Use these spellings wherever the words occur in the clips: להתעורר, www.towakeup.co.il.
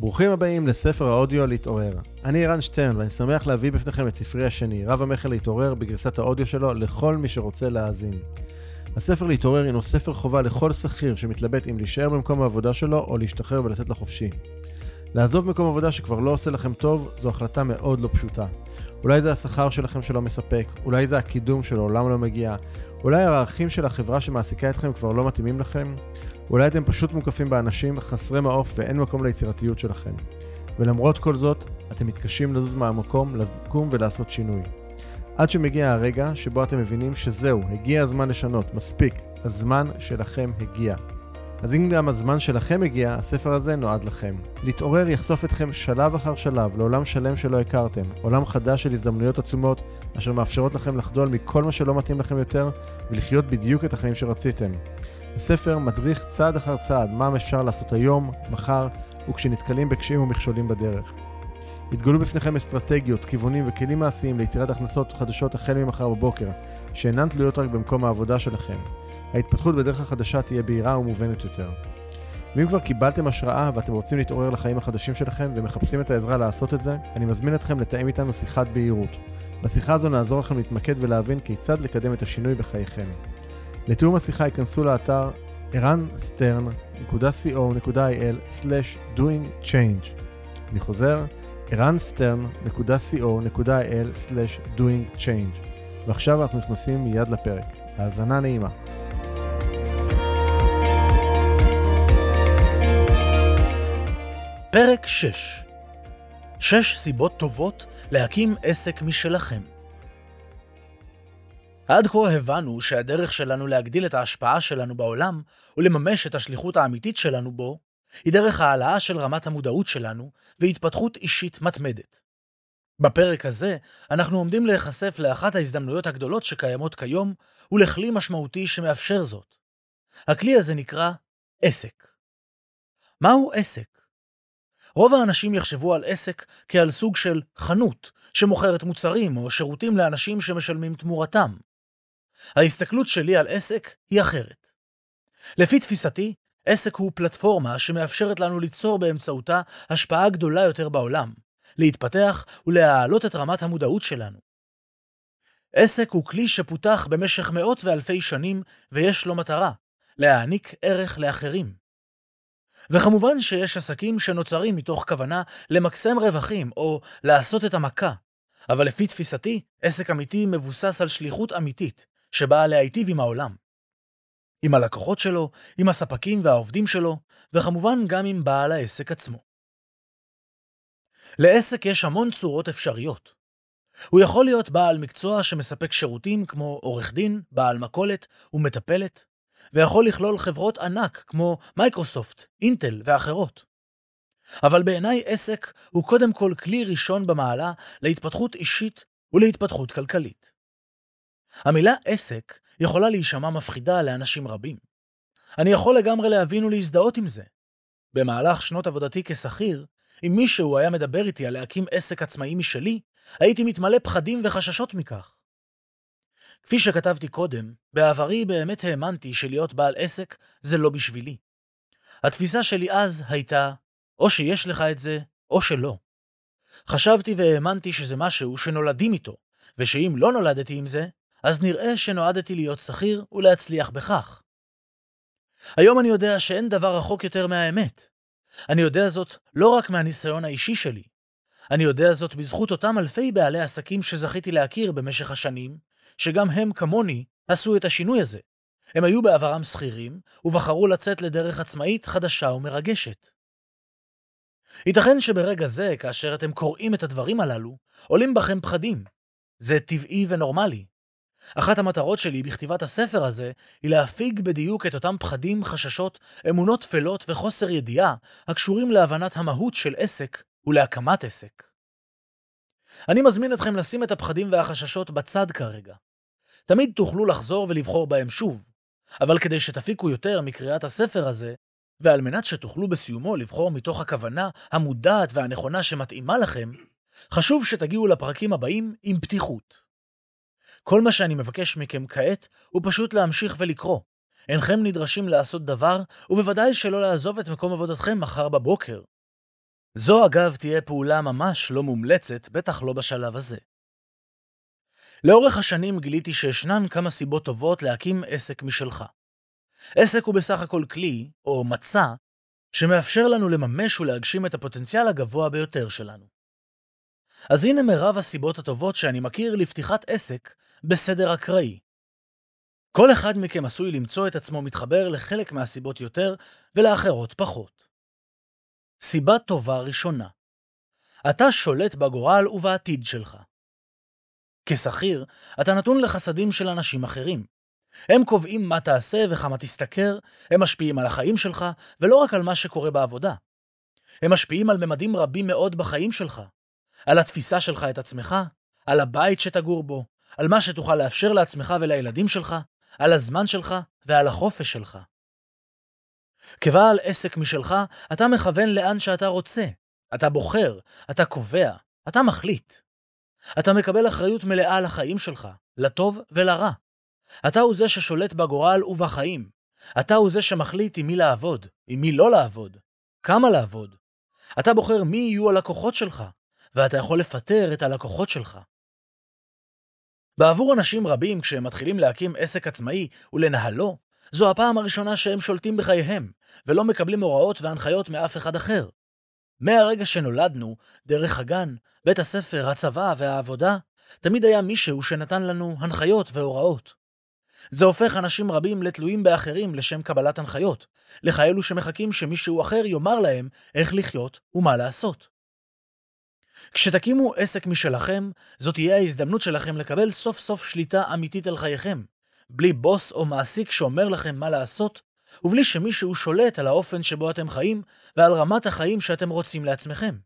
ברוכים הבאים לספר האודיו להתעורר. אני ערן שטרן ואני שמח להביא בפניכם את ספרי השני, רב המכר להתעורר בגרסת האודיו שלו לכל מי שרוצה להאזין. הספר להתעורר הינו ספר חובה לכל שכיר שמתלבט אם להישאר במקום העבודה שלו או להשתחרר ולצאת לחופשי. לעזוב מקום עבודה שכבר לא עושה לכם טוב זו החלטה מאוד לא פשוטה. אולי זה השכר שלכם שלא מספק, אולי זה הקידום שלעולם לא מגיע, אולי הערכים של החברה שמעסיקה אתכם כבר לא מתאימים לכם, אולי אתם פשוט מוקפים באנשים חסרי מעוף ואין מקום ליצירתיות שלכם. ולמרות כל זאת, אתם מתקשים לזוז מהמקום, לקום ולעשות שינוי. עד שמגיע הרגע שבו אתם מבינים שזהו, הגיע הזמן לשנות, מספיק, הזמן שלכם הגיע. אז אם גם הזמן שלכם הגיע, הספר הזה נועד לכם. להתעורר יחשוף אתכם שלב אחר שלב לעולם שלם שלא הכרתם, עולם חדש של הזדמנויות עצומות אשר מאפשרות לכם לחדול מכל מה שלא מתאים לכם יותר ולחיות בדיוק את החיים שרציתם. הספר מדריך צעד אחר צעד מה אפשר לעשות היום, מחר וכשנתקלים בקשיים ומכשולים בדרך. יתגלו בפניכם אסטרטגיות, כיוונים וכלים מעשיים ליצירת הכנסות חדשות החל ממחר בבוקר, שאינן תלויות רק במקום העבודה שלכם. ההתפתחות בדרך החדשה תהיה בהירה ומובנת יותר. ואם כבר קיבלתם השראה ואתם רוצים להתעורר לחיים החדשים שלכם ומחפשים את העזרה לעשות את זה, אני מזמין אתכם לתאם איתנו שיחת בהירות. בשיחה הזו נעזור לכם להתמקד ולהבין כיצד לקדם את השינוי בחייכם. לתאום השיחה ייכנסו לאתר www.towakeup.co.il/doingchange. אני חוזר, www.towakeup.co.il/doingchange. ועכשיו אנחנו נכנסים מיד לפרק. האזנה נעימה. פרק 6. 6 סיבות טובות להקים עסק משלכם. עד כה הבנו שהדרך שלנו להגדיל את ההשפעה שלנו בעולם ולממש את השליחות האמיתית שלנו בו, היא דרך העלאה של רמת המודעות שלנו והתפתחות אישית מתמדת. בפרק הזה אנחנו עומדים להיחשף לאחת ההזדמנויות הגדולות שקיימות כיום ולכלי משמעותי שמאפשר זאת. הכלי הזה נקרא עסק. מהו עסק? רוב האנשים יחשבו על עסק כעל סוג של חנות שמוכרת מוצרים או שירותים לאנשים שמשלמים תמורתם. ההסתכלות שלי על עסק היא אחרת. לפי תפיסתי, עסק הוא פלטפורמה שמאפשרת לנו ליצור באמצעותה השפעה גדולה יותר בעולם, להתפתח ולהעלות את רמת המודעות שלנו. עסק הוא כלי שפותח במשך מאות ואלפי שנים ויש לו מטרה, להעניק ערך לאחרים. וכמובן שיש עסקים שנוצרים מתוך כוונה למקסם רווחים או לעשות את המכה, אבל לפי תפיסתי, עסק אמיתי מבוסס על שליחות אמיתית שבאה להיטיב עם העולם. עם הלקוחות שלו, עם הספקים והעובדים שלו, וכמובן גם עם בעל העסק עצמו. לעסק יש המון צורות אפשריות. הוא יכול להיות בעל מקצוע שמספק שירותים כמו עורך דין, בעל מכולת ומטפלת, ויכול לכלול חברות ענק כמו מייקרוסופט, אינטל ואחרות. אבל בעיניי עסק הוא קודם כל כלי ראשון במעלה להתפתחות אישית ולהתפתחות כלכלית. המילה עסק יכולה להישמע מפחידה לאנשים רבים. אני יכול לגמרי להבין ולהזדהות עם זה. במהלך שנות עבודתי כשכיר, אם מישהו היה מדבר איתי על להקים עסק עצמאי משלי, הייתי מתמלא פחדים וחששות מכך. כפי שכתבתי קודם, בעברי באמת האמנתי שלהיות בעל עסק זה לא בשבילי. התפיסה שלי אז הייתה, או שיש לך את זה, או שלא. חשבתי והאמנתי שזה משהו שנולדים איתו, ושאם לא נולדתי עם זה, אז נראה שנועדתי להיות שכיר ולהצליח בכך. היום אני יודע שאין דבר רחוק יותר מהאמת. אני יודע זאת לא רק מהניסיון האישי שלי. אני יודע זאת בזכות אותם אלפי בעלי עסקים שזכיתי להכיר במשך השנים, שגם הם כמוני עשו את השינוי הזה. הם היו בעברם שכירים ובחרו לצאת לדרך עצמאית חדשה ומרגשת. ייתכן שברגע זה, כאשר אתם קוראים את הדברים הללו, עולים בכם פחדים. זה טבעי ונורמלי. אחת המטרות שלי בכתיבת הספר הזה היא להפיג בדיוק את אותם פחדים, חששות, אמונות תפלות וחוסר ידיעה הקשורים להבנת המהות של עסק ולהקמת עסק. אני מזמין אתכם לשים את הפחדים והחששות בצד כרגע. תמיד תוכלו לחזור ולבחור בהם שוב, אבל כדי שתפיקו יותר מקריאת הספר הזה, ועל מנת שתוכלו בסיומו לבחור מתוך הכוונה המודעת והנכונה שמתאימה לכם, חשוב שתגיעו לפרקים הבאים עם פתיחות. כל מה שאני מבקש מכם כעת הוא פשוט להמשיך ולקרוא. אינכם נדרשים לעשות דבר, ובוודאי שלא לעזוב את מקום עבודתכם מחר בבוקר. זו אגב תהיה פעולה ממש לא מומלצת, בטח לא בשלב הזה. לאורך השנים גיליתי שישנן כמה סיבות טובות להקים עסק משלך. עסק הוא בסך הכל כלי, או מצע, שמאפשר לנו לממש ולהגשים את הפוטנציאל הגבוה ביותר שלנו. אז הנה מרב הסיבות הטובות שאני מכיר לפתיחת עסק בסדר אקראי. כל אחד מכם עשוי למצוא את עצמו מתחבר לחלק מהסיבות יותר ולאחרות פחות. סיבה טובה ראשונה. אתה שולט בגורל ובעתיד שלך. כשכיר, אתה נתון לחסדים של אנשים אחרים. הם קובעים מה תעשה וכמה תסתכר, הם משפיעים על החיים שלך ולא רק על מה שקורה בעבודה. הם משפיעים על ממדים רבים מאוד בחיים שלך, על התפיסה שלך את עצמך, על הבית שתגור בו, על מה שתוכל לאפשר לעצמך ולילדים שלך, על הזמן שלך ועל החופש שלך. כבעל עסק משלך, אתה מכוון לאן שאתה רוצה. אתה בוחר, אתה קובע, אתה מחליט. אתה מקבל אחריות מלאה על החיים שלך, לטוב ולרע. אתה הוא זה ששולט בגורל ובחיים. אתה הוא זה שמחליט עם מי לעבוד, עם מי לא לעבוד, כמה לעבוד. אתה בוחר מי יהיו הלקוחות שלך, ואתה יכול לפטר את הלקוחות שלך. בעבור אנשים רבים, כשהם מתחילים להקים עסק עצמאי ולנהלו, זו הפעם הראשונה שהם שולטים בחייהם, ולא מקבלים הוראות והנחיות מאף אחד אחר. מהרגע שנולדנו, דרך הגן, בית הספר, הצבא והעבודה, תמיד היה מישהו שנתן לנו הנחיות והוראות. זה הופך אנשים רבים לתלויים באחרים לשם קבלת הנחיות, לכאלו שמחכים שמישהו אחר יאמר להם איך לחיות ומה לעשות. כשתקימו עסק משלכם, זאת תהיה ההזדמנות שלכם לקבל סוף סוף שליטה אמיתית על חייכם, בלי בוס או מעסיק שאומר לכם מה לעשות, ובלי שמישהו שולט על האופן שבו אתם חיים ועל רמת החיים שאתם רוצים לעצמכם.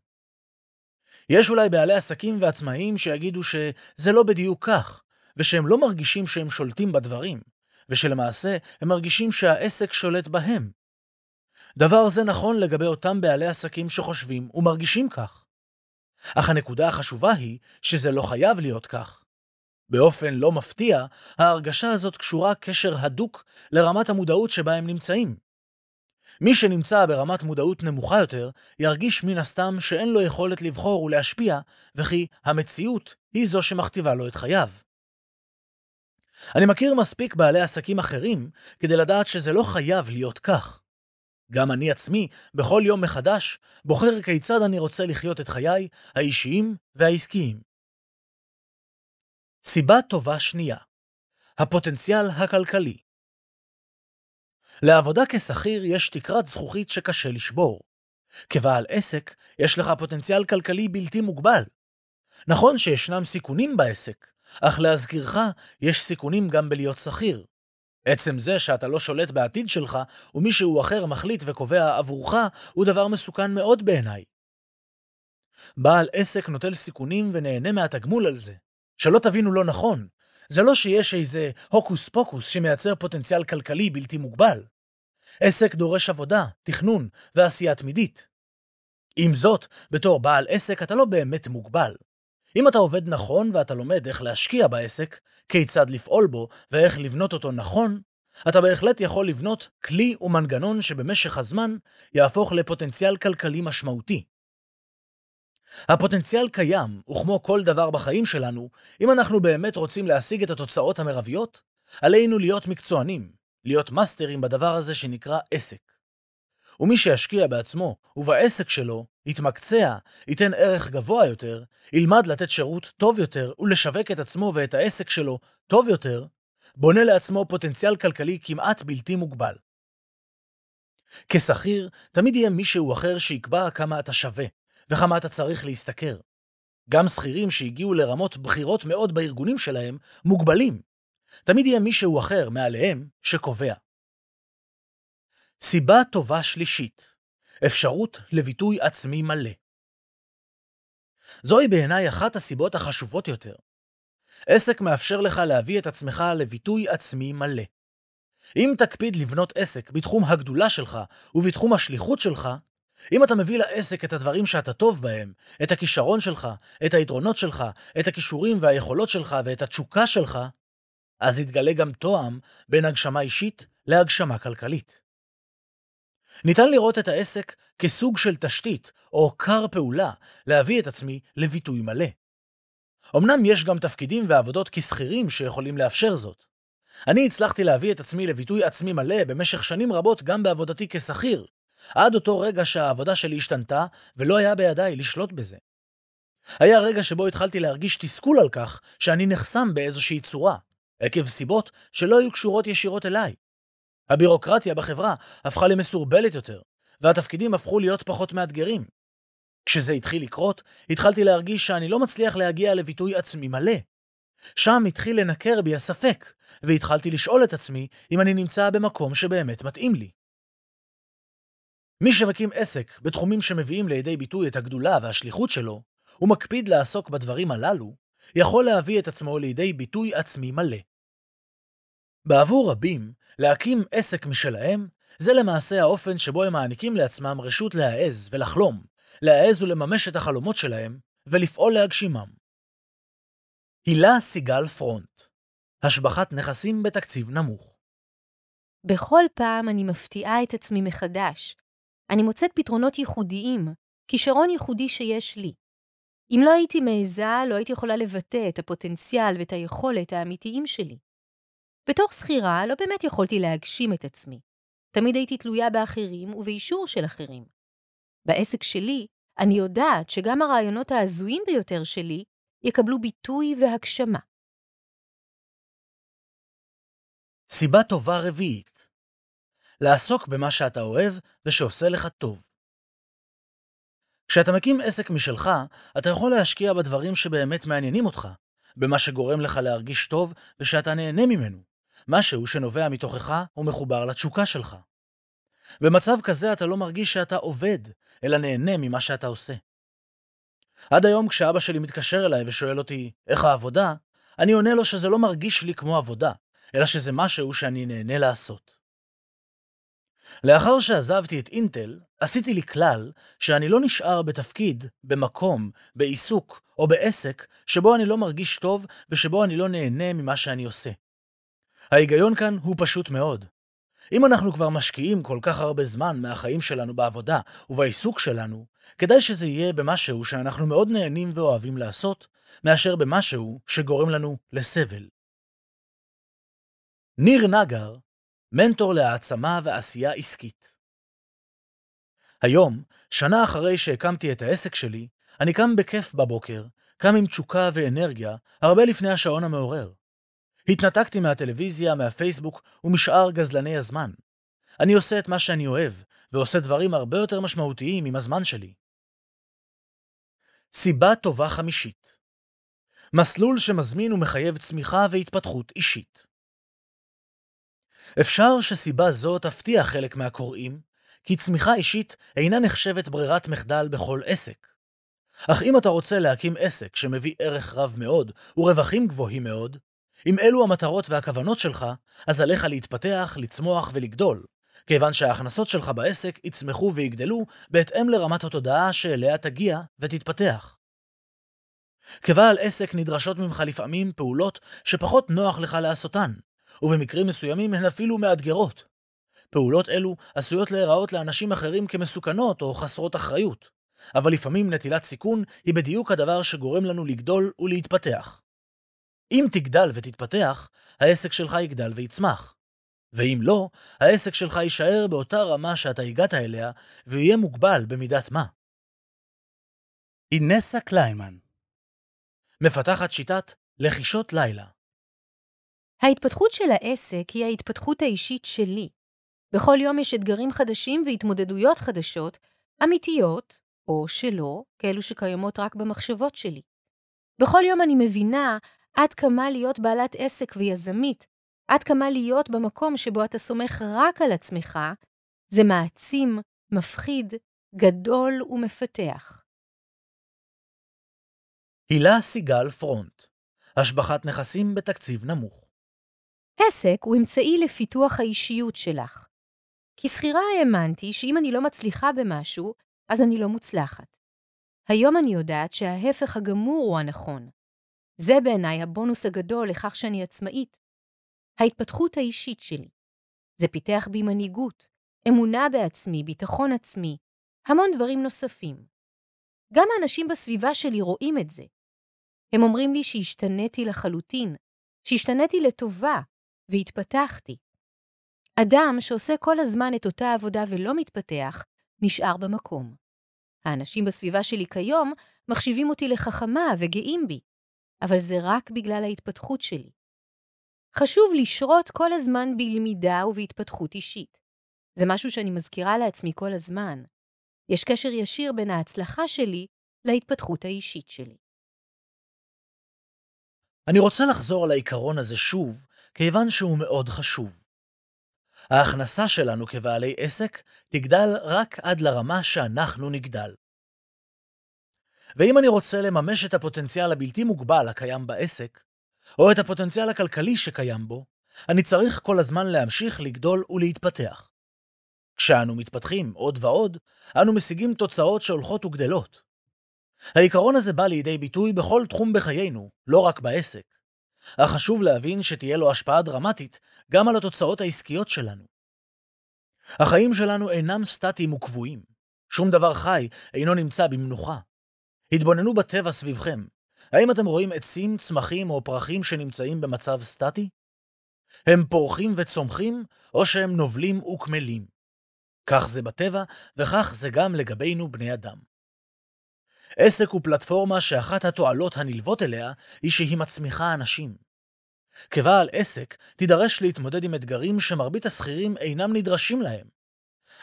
יש אולי בעלי עסקים ועצמאים שיגידו שזה לא בדיוק כך, ושהם לא מרגישים שהם שולטים בדברים, ושלמעשה הם מרגישים שהעסק שולט בהם. דבר זה נכון לגבי אותם בעלי עסקים שחושבים ומרגישים כך. אך הנקודה החשובה היא שזה לא חייב להיות כך. באופן לא מפתיע, ההרגשה הזאת קשורה קשר הדוק לרמת המודעות שבה הם נמצאים. מי שנמצא ברמת מודעות נמוכה יותר, ירגיש מן הסתם שאין לו יכולת לבחור ולהשפיע, וכי המציאות היא זו שמכתיבה לו את חייו. אני מכיר מספיק בעלי עסקים אחרים כדי לדעת שזה לא חייב להיות כך. גם אני עצמי, בכל יום מחדש, בוחר כיצד אני רוצה לחיות את חיי, האישיים והעסקיים. סיבה טובה שנייה. הפוטנציאל הכלכלי. לעבודה כשכיר יש תקרת זכוכית שקשה לשבור. כבעל עסק, יש לך פוטנציאל כלכלי בלתי מוגבל. נכון שישנם סיכונים בעסק, אך להזכירך, יש סיכונים גם בלהיות שכיר. עצם זה שאתה לא שולט בעתיד שלך, ומישהו אחר מחליט וקובע עבורך, הוא דבר מסוכן מאוד בעיניי. בעל עסק נוטל סיכונים ונהנה מהתגמול על זה. שלא תבינו לא נכון, זה לא שיש איזה הוקוס פוקוס שמייצר פוטנציאל כלכלי בלתי מוגבל. עסק דורש עבודה, תכנון ועשייה תמידית. עם זאת, בתור בעל עסק אתה לא באמת מוגבל. אם אתה עובד נכון ואתה לומד איך להשקיע בעסק, כיצד לפעול בו ואיך לבנות אותו נכון, אתה בהחלט יכול לבנות כלי ומנגנון שבמשך הזמן יהפוך לפוטנציאל כלכלי משמעותי. הפוטנציאל קיים, וכמו כל דבר בחיים שלנו, אם אנחנו באמת רוצים להשיג את התוצאות המרביות, עלינו להיות מקצוענים, להיות מאסטרים בדבר הזה שנקרא עסק. ומי שישקיע בעצמו ובעסק שלו, יתמקצע, ייתן ערך גבוה יותר, ילמד לתת שירות טוב יותר ולשווק את עצמו ואת העסק שלו טוב יותר, בונה לעצמו פוטנציאל כלכלי כמעט בלתי מוגבל. כשכיר, תמיד יהיה מישהו אחר שיקבע כמה אתה שווה. וכמה אתה צריך להסתכר. גם שכירים שהגיעו לרמות בחירות מאוד בארגונים שלהם מוגבלים. תמיד יהיה מישהו אחר מעליהם שקובע. סיבה טובה שלישית. אפשרות לביטוי עצמי מלא. זוהי בעיניי אחת הסיבות החשובות יותר. עסק מאפשר לך להביא את עצמך לביטוי עצמי מלא. אם תקפיד לבנות עסק בתחום הגדולה שלך ובתחום השליחות שלך, אם אתה מביא לעסק את הדברים שאתה טוב בהם, את הכישרון שלך, את היתרונות שלך, את הכישורים והיכולות שלך ואת התשוקה שלך, אז יתגלה גם תואם בין הגשמה אישית להגשמה כלכלית. ניתן לראות את העסק כסוג של תשתית או קר פעולה להביא את עצמי לביטוי מלא. אמנם יש גם תפקידים ועבודות כסחירים שיכולים לאפשר זאת. אני הצלחתי להביא את עצמי לביטוי עצמי מלא במשך שנים רבות גם בעבודתי כשכיר, עד אותו רגע שהעבודה שלי השתנתה ולא היה בידיי לשלוט בזה. היה רגע שבו התחלתי להרגיש תסכול על כך שאני נחסם באיזושהי צורה, עקב סיבות שלא היו קשורות ישירות אליי. הבירוקרטיה בחברה הפכה למסורבלת יותר, והתפקידים הפכו להיות פחות מאתגרים. כשזה התחיל לקרות, התחלתי להרגיש שאני לא מצליח להגיע לביטוי עצמי מלא. שם התחיל לנקר בי הספק, והתחלתי לשאול את עצמי אם אני נמצא במקום שבאמת מתאים לי. מי שמקים עסק בתחומים שמביאים לידי ביטוי את הגדולה והשליחות שלו, הוא מקפיד לעסוק בדברים הללו, יכול להביא את עצמו לידי ביטוי עצמי מלא. בעבור רבים, להקים עסק משלהם, זה למעשה האופן שבו הם מעניקים לעצמם רשות להעז ולחלום, להעז ולממש את החלומות שלהם ולפעול להגשימם. הילה סיגל פרונט, השבחת נכסים בתקציב נמוך. בכל פעם אני מפתיעה את עצמי מחדש. אני מוצאת פתרונות ייחודיים, כישרון ייחודי שיש לי. אם לא הייתי מעיזה, לא הייתי יכולה לבטא את הפוטנציאל ואת היכולת האמיתיים שלי. בתור שכירה לא באמת יכולתי להגשים את עצמי. תמיד הייתי תלויה באחרים ובאישור של אחרים. בעסק שלי, אני יודעת שגם הרעיונות ההזויים ביותר שלי יקבלו ביטוי והגשמה. סיבה טובה רביעית. לעסוק במה שאתה אוהב ושעושה לך טוב. כשאתה מקים עסק משלך, אתה יכול להשקיע בדברים שבאמת מעניינים אותך, במה שגורם לך להרגיש טוב ושאתה נהנה ממנו, משהו שנובע מתוכך ומחובר לתשוקה שלך. במצב כזה אתה לא מרגיש שאתה עובד, אלא נהנה ממה שאתה עושה. עד היום כשאבא שלי מתקשר אליי ושואל אותי, איך העבודה? אני עונה לו שזה לא מרגיש לי כמו עבודה, אלא שזה משהו שאני נהנה לעשות. לאחר שעזבתי את אינטל, עשיתי לי כלל שאני לא נשאר בתפקיד, במקום, בעיסוק או בעסק שבו אני לא מרגיש טוב ושבו אני לא נהנה ממה שאני עושה. ההיגיון כאן הוא פשוט מאוד. אם אנחנו כבר משקיעים כל כך הרבה זמן מהחיים שלנו בעבודה ובעיסוק שלנו, כדאי שזה יהיה במשהו שאנחנו מאוד נהנים ואוהבים לעשות, מאשר במשהו שגורם לנו לסבל. ניר נגר, מנטור להעצמה ועשייה עסקית. היום, שנה אחרי שהקמתי את העסק שלי, אני קם בכיף בבוקר, קם עם תשוקה ואנרגיה, הרבה לפני השעון המעורר. התנתקתי מהטלוויזיה, מהפייסבוק ומשאר גזלני הזמן. אני עושה את מה שאני אוהב, ועושה דברים הרבה יותר משמעותיים עם הזמן שלי. סיבה טובה חמישית. מסלול שמזמין ומחייב צמיחה והתפתחות אישית. אפשר שסיבה זו תפתיע חלק מהקוראים, כי צמיחה אישית אינה נחשבת ברירת מחדל בכל עסק. אך אם אתה רוצה להקים עסק שמביא ערך רב מאוד ורווחים גבוהים מאוד, אם אלו המטרות והכוונות שלך, אז עליך להתפתח, לצמוח ולגדול, כיוון שההכנסות שלך בעסק יצמחו ויגדלו בהתאם לרמת התודעה שאליה תגיע ותתפתח. כבעל עסק נדרשות ממך לפעמים פעולות שפחות נוח לך לעשותן, ובמקרים מסוימים הן אפילו מאתגרות. פעולות אלו עשויות להיראות לאנשים אחרים כמסוכנות או חסרות אחריות, אבל לפעמים נטילת סיכון היא בדיוק הדבר שגורם לנו לגדול ולהתפתח. אם תגדל ותתפתח, העסק שלך יגדל ויצמח. ואם לא, העסק שלך יישאר באותה רמה שאתה הגעת אליה, ויהיה מוגבל במידת מה. אינסה קליימן, מפתחת שיטת לחישות לילה. ההתפתחות של העסק היא ההתפתחות האישית שלי. בכל יום יש אתגרים חדשים והתמודדויות חדשות, אמיתיות או שלא, כאלו שקיימות רק במחשבות שלי. בכל יום אני מבינה עד כמה להיות בעלת עסק ויזמית, עד כמה להיות במקום שבו אתה סומך רק על עצמך, זה מעצים, מפחיד, גדול ומפתח. הילה סיגל פרונט, השבחת נכסים בתקציב נמוך. עסק הוא אמצעי לפיתוח האישיות שלך. כשכירה האמנתי שאם אני לא מצליחה במשהו, אז אני לא מוצלחת. היום אני יודעת שההפך הגמור הוא הנכון. זה בעיניי הבונוס הגדול לכך שאני עצמאית. ההתפתחות האישית שלי. זה פיתח בי מנהיגות, אמונה בעצמי, ביטחון עצמי, המון דברים נוספים. גם האנשים בסביבה שלי רואים את זה. הם אומרים לי שהשתניתי לחלוטין, שהשתניתי לטובה והתפתחתי. אדם שעושה כל הזמן את אותה עבודה ולא מתפתח, נשאר במקום. האנשים בסביבה שלי כיום מחשיבים אותי לחכמה וגאים בי, אבל זה רק בגלל ההתפתחות שלי. חשוב לשרות כל הזמן בלמידה ובהתפתחות אישית. זה משהו שאני מזכירה לעצמי כל הזמן. יש קשר ישיר בין ההצלחה שלי להתפתחות האישית שלי. אני רוצה לחזור על העיקרון הזה שוב, כיוון שהוא מאוד חשוב. ההכנסה שלנו כבעלי עסק תגדל רק עד לרמה שאנחנו נגדל. ואם אני רוצה לממש את הפוטנציאל הבלתי מוגבל הקיים בעסק, או את הפוטנציאל הכלכלי שקיים בו, אני צריך כל הזמן להמשיך לגדול ולהתפתח. כשאנו מתפתחים עוד ועוד, אנו משיגים תוצאות שהולכות וגדלות. העיקרון הזה בא לידי ביטוי בכל תחום בחיינו, לא רק בעסק. אך חשוב להבין שתהיה לו השפעה דרמטית גם על התוצאות העסקיות שלנו. החיים שלנו אינם סטטיים וקבועים. שום דבר חי אינו נמצא במנוחה. התבוננו בטבע סביבכם. האם אתם רואים עצים, צמחים או פרחים שנמצאים במצב סטטי? הם פורחים וצומחים או שהם נובלים וקמלים. כך זה בטבע וכך זה גם לגבינו בני אדם. עסק הוא פלטפורמה שאחת התועלות הנלוות אליה היא שהיא מצמיחה אנשים. כבעל עסק תידרש להתמודד עם אתגרים שמרבית השכירים אינם נדרשים להם.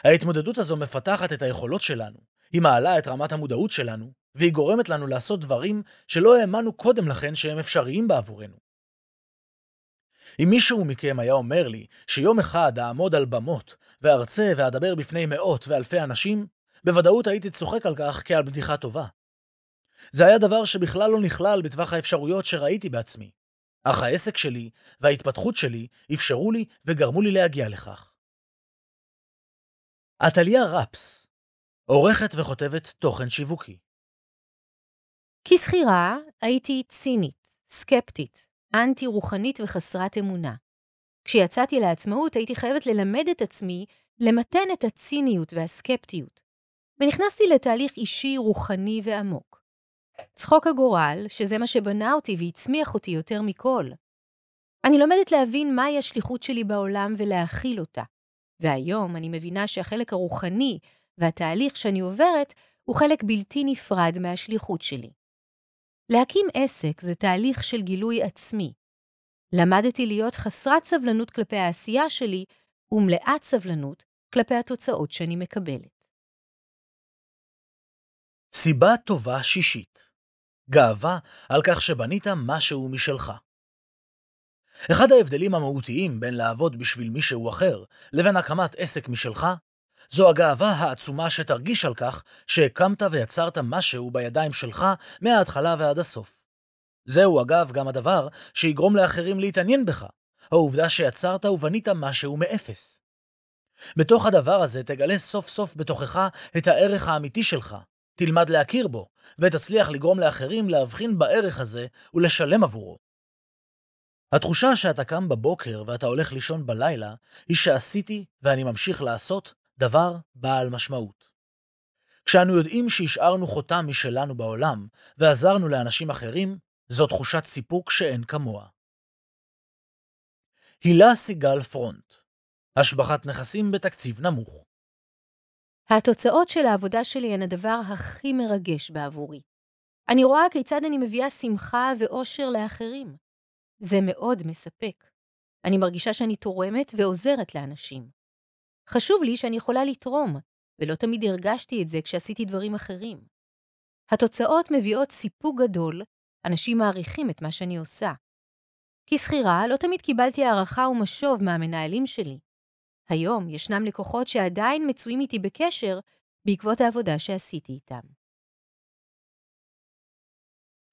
ההתמודדות הזו מפתחת את היכולות שלנו, היא מעלה את רמת המודעות שלנו, והיא גורמת לנו לעשות דברים שלא האמנו קודם לכן שהם אפשריים בעבורנו. אם מישהו מכם היה אומר לי שיום אחד אעמוד על במות וארצה ואדבר בפני מאות ואלפי אנשים, בוודאות הייתי צוחק על כך כעל בדיחה טובה. זה היה דבר שבכלל לא נכלל בטווח האפשרויות שראיתי בעצמי, אך העסק שלי וההתפתחות שלי אפשרו לי וגרמו לי להגיע לכך. עתליה רפס, עורכת וכותבת תוכן שיווקי. כסחירה הייתי צינית, סקפטית, אנטי-רוחנית וחסרת אמונה. כשיצאתי לעצמאות הייתי חייבת ללמד את עצמי למתן את הציניות והסקפטיות. ונכנסתי לתהליך אישי, רוחני ועמוק. צחוק הגורל, שזה מה שבנה אותי והצמיח אותי יותר מכל. אני לומדת להבין מהי השליחות שלי בעולם ולהכיל אותה. והיום אני מבינה שהחלק הרוחני והתהליך שאני עוברת הוא חלק בלתי נפרד מהשליחות שלי. להקים עסק זה תהליך של גילוי עצמי. למדתי להיות חסרת סבלנות כלפי העשייה שלי ומלאת סבלנות כלפי התוצאות שאני מקבלת. סיבה טובה שישית. גאווה על כך שבנית משהו משלך. אחד ההבדלים המהותיים בין לעבוד בשביל מישהו אחר לבין הקמת עסק משלך, זו הגאווה העצומה שתרגיש על כך שהקמת ויצרת משהו בידיים שלך מההתחלה ועד הסוף. זהו אגב גם הדבר שיגרום לאחרים להתעניין בך, העובדה שיצרת ובנית משהו מאפס. בתוך הדבר הזה תגלה סוף סוף בתוכך את הערך האמיתי שלך, תלמד להכיר בו, ותצליח לגרום לאחרים להבחין בערך הזה ולשלם עבורו. התחושה שאתה קם בבוקר ואתה הולך לישון בלילה, היא שעשיתי ואני ממשיך לעשות דבר בעל משמעות. כשאנו יודעים שהשארנו חותם משלנו בעולם, ועזרנו לאנשים אחרים, זו תחושת סיפוק שאין כמוה. הילה סיגל פרונט, השבחת נכסים בתקציב נמוך. התוצאות של העבודה שלי הן הדבר הכי מרגש בעבורי. אני רואה כיצד אני מביאה שמחה ואושר לאחרים. זה מאוד מספק. אני מרגישה שאני תורמת ועוזרת לאנשים. חשוב לי שאני יכולה לתרום, ולא תמיד הרגשתי את זה כשעשיתי דברים אחרים. התוצאות מביאות סיפוק גדול, אנשים מעריכים את מה שאני עושה. כסחירה לא תמיד קיבלתי הערכה ומשוב מהמנהלים שלי. היום ישנם לקוחות שעדיין מצויים איתי בקשר בעקבות העבודה שעשיתי איתם.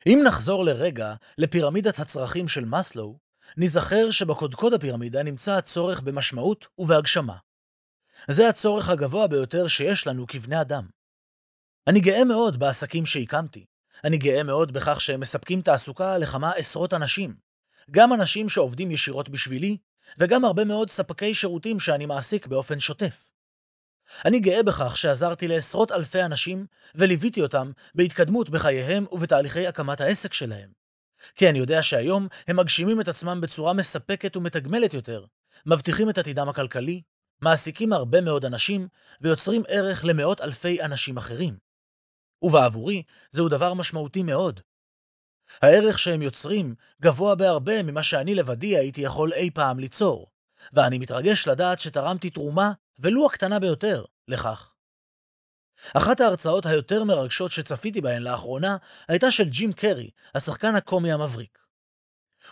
אם נחזור לרגע לפירמידת הצרכים של מאסלו, נזכר שבקודקוד הפירמידה נמצא הצורך במשמעות ובהגשמה. זה הצורך הגבוה ביותר שיש לנו כבני אדם. אני גאה מאוד בעסקים שהקמתי. אני גאה מאוד בכך שהם מספקים תעסוקה לכמה עשרות אנשים. גם אנשים שעובדים ישירות בשבילי, וגם הרבה מאוד ספקי שירותים שאני מעסיק באופן שוטף. אני גאה בכך שעזרתי לעשרות אלפי אנשים וליוויתי אותם בהתקדמות בחייהם ובתהליכי הקמת העסק שלהם. כי אני יודע שהיום הם מגשימים את עצמם בצורה מספקת ומתגמלת יותר, מבטיחים את עתידם הכלכלי, מעסיקים הרבה מאוד אנשים ויוצרים ערך למאות אלפי אנשים אחרים. ובעבורי זהו דבר משמעותי מאוד. הערך שהם יוצרים גבוה בהרבה ממה שאני לבדי הייתי יכול אי פעם ליצור, ואני מתרגש לדעת שתרמתי תרומה ולו הקטנה ביותר לכך. אחת ההרצאות היותר מרגשות שצפיתי בהן לאחרונה הייתה של ג'ים קרי, השחקן הקומי המבריק.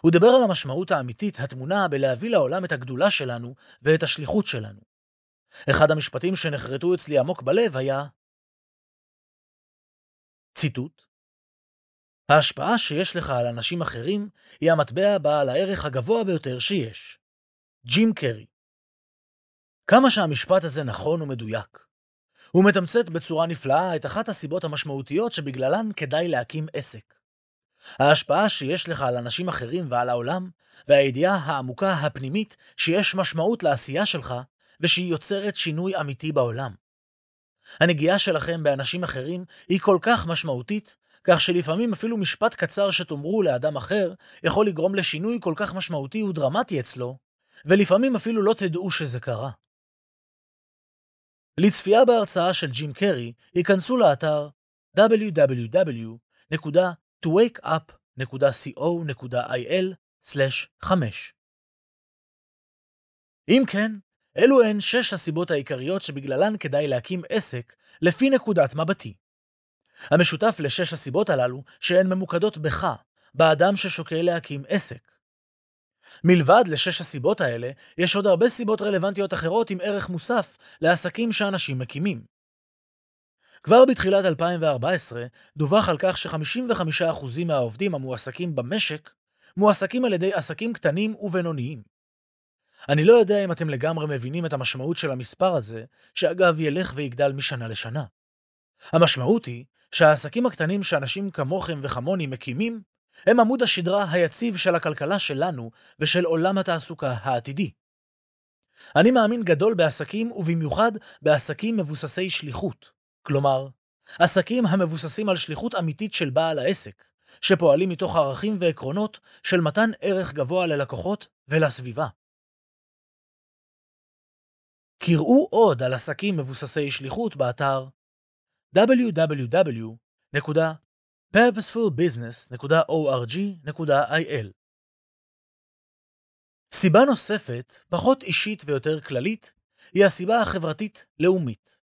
הוא דבר על המשמעות האמיתית התמונה בלהביא לעולם את הגדולה שלנו ואת השליחות שלנו. אחד המשפטים שנחרטו אצלי עמוק בלב היה, ציטוט, ההשפעה שיש לך על אנשים אחרים היא המטבע בעל הערך הגבוה ביותר שיש. ג'ים קרי. כמה שהמשפט הזה נכון ומדויק. הוא מתמצת בצורה נפלאה את אחת הסיבות המשמעותיות שבגללן כדאי להקים עסק. ההשפעה שיש לך על אנשים אחרים ועל העולם, והידיעה העמוקה הפנימית שיש משמעות לעשייה שלך ושהיא יוצרת שינוי אמיתי בעולם. הנגיעה שלכם באנשים אחרים היא כל כך משמעותית, כך שלפעמים אפילו משפט קצר שתאמרו לאדם אחר יכול לגרום לשינוי כל כך משמעותי ודרמטי אצלו, ולפעמים אפילו לא תדעו שזה קרה. לצפייה בהרצאה של ג'ים קרי, ייכנסו לאתר www.towakeup.co.il/5. אם כן, אלו הן 6 הסיבות העיקריות שבגללן כדאי להקים עסק לפי נקודת מבטי. המשותף ל6 הסיבות הללו שהן ממוקדות בך, באדם ששוקל להקים עסק. מלבד ל6 הסיבות האלה, יש עוד הרבה סיבות רלוונטיות אחרות עם ערך מוסף לעסקים שאנשים מקימים. כבר בתחילת 2014 דווח על כך ש55% מהעובדים המועסקים במשק מועסקים על ידי עסקים קטנים ובינוניים. אני לא יודע אם אתם לגמרי מבינים את המשמעות של המספר הזה, שאגב ילך ויגדל משנה לשנה. המשמעות היא שהעסקים הקטנים שאנשים כמוכם וכמוני מקימים הם עמוד השדרה היציב של הכלכלה שלנו ושל עולם התעסוקה העתידי. אני מאמין גדול בעסקים ובמיוחד בעסקים מבוססי שליחות, כלומר, עסקים המבוססים על שליחות אמיתית של בעל העסק, שפועלים מתוך ערכים ועקרונות של מתן ערך גבוה ללקוחות ולסביבה. קראו עוד על עסקים מבוססי שליחות באתר www.purposefulbusiness.org.il. סיבה נוספת, פחות אישית ויותר כללית, היא הסיבה החברתית-לאומית.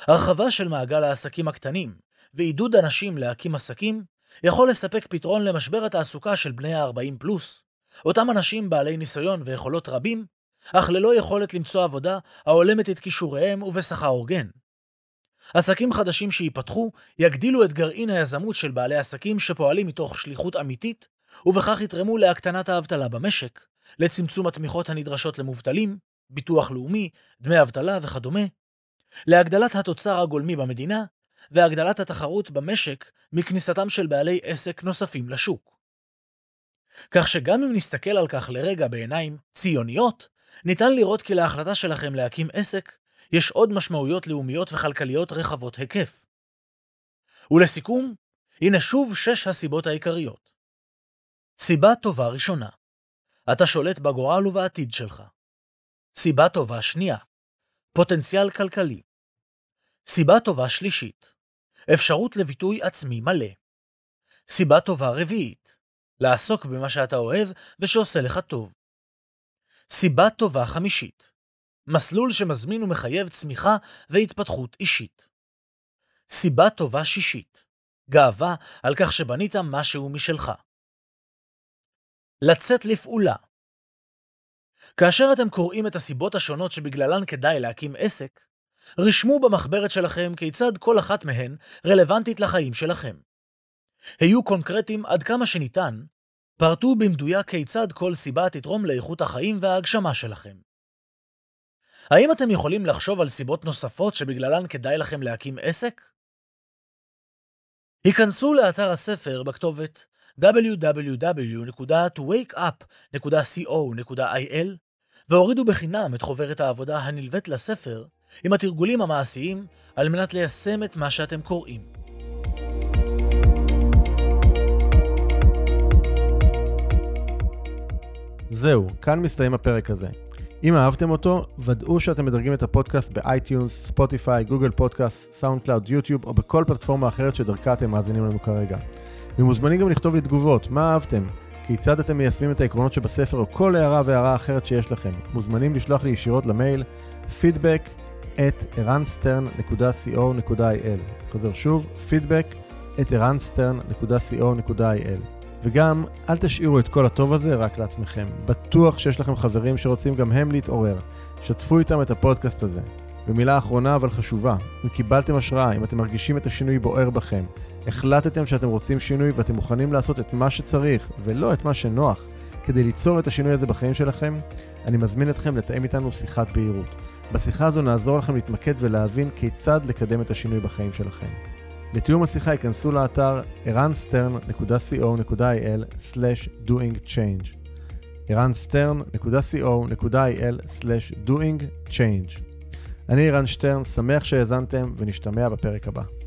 הרחבה של מעגל העסקים הקטנים ועידוד אנשים להקים עסקים יכול לספק פתרון למשבר התעסוקה של בני ה-40 פלוס, אותם אנשים בעלי ניסיון ויכולות רבים, אך ללא יכולת למצוא עבודה ההולמת את כישוריהם ובשכר הוגן. עסקים חדשים שיפתחו יגדילו את גרעין היזמות של בעלי עסקים שפועלים מתוך שליחות אמיתית, ובכך יתרמו להקטנת האבטלה במשק, לצמצום התמיכות הנדרשות למובטלים, ביטוח לאומי, דמי אבטלה וכדומה, להגדלת התוצר הגולמי במדינה, והגדלת התחרות במשק מכניסתם של בעלי עסק נוספים לשוק. כך שגם אם נסתכל על כך לרגע בעיניים ציוניות, ניתן לראות כי להחלטה שלכם להקים עסק, יש עוד משמעויות לאומיות וכלכליות רחבות היקף. ולסיכום, הנה שוב 6 הסיבות העיקריות. סיבה טובה ראשונה, אתה שולט בגורל ובעתיד שלך. סיבה טובה שנייה, פוטנציאל כלכלי. סיבה טובה שלישית, אפשרות לביטוי עצמי מלא. סיבה טובה רביעית, לעסוק במה שאתה אוהב ושעושה לך טוב. סיבה טובה חמישית, מסלול שמזמין ומחייב צמיחה והתפתחות אישית. סיבה טובה שישית, גאווה על כך שבנית משהו משלך. לצאת לפעולה. כאשר אתם קוראים את הסיבות השונות שבגללן כדאי להקים עסק, רשמו במחברת שלכם כיצד כל אחת מהן רלוונטית לחיים שלכם. היו קונקרטיים עד כמה שניתן, פרטו במדויק כיצד כל סיבה תתרום לאיכות החיים וההגשמה שלכם. האם אתם יכולים לחשוב על סיבות נוספות שבגללן כדאי לכם להקים עסק? היכנסו לאתר הספר בכתובת www.towakeup.co.il והורידו בחינם את חוברת העבודה הנלוות לספר עם התרגולים המעשיים על מנת ליישם את מה שאתם קוראים. זהו, כאן מסתיים הפרק הזה. אם אהבתם אותו, ודאו שאתם מדרגים את הפודקאסט באייטיונס, ספוטיפיי, גוגל פודקאסט, סאונד קלאוד, יוטיוב, או בכל פלטפורמה אחרת שדרכה אתם מאזינים לנו כרגע. ומוזמנים גם לכתוב לי תגובות, מה אהבתם? כיצד אתם מיישמים את העקרונות שבספר או כל הערה והערה אחרת שיש לכם? מוזמנים לשלוח לי ישירות למייל feedback@aransstern.co.il. חזר שוב, feedback@aransstern.co.il. וגם, אל תשאירו את כל הטוב הזה רק לעצמכם. בטוח שיש לכם חברים שרוצים גם הם להתעורר. שתפו איתם את הפודקאסט הזה. ומילה אחרונה אבל חשובה, אם קיבלתם השראה, אם אתם מרגישים את השינוי בוער בכם, החלטתם שאתם רוצים שינוי ואתם מוכנים לעשות את מה שצריך ולא את מה שנוח, כדי ליצור את השינוי הזה בחיים שלכם, אני מזמין אתכם לתאם איתנו שיחת בהירות. בשיחה הזו נעזור לכם להתמקד ולהבין כיצד לקדם את השינוי בחיים שלכם. לתיאום השיחה ייכנסו לאתר aransstern.co.il/doingchange aransstern.co.il/doingchange. אני ערן שטרן, שמח שהאזנתם ונשתמע בפרק הבא.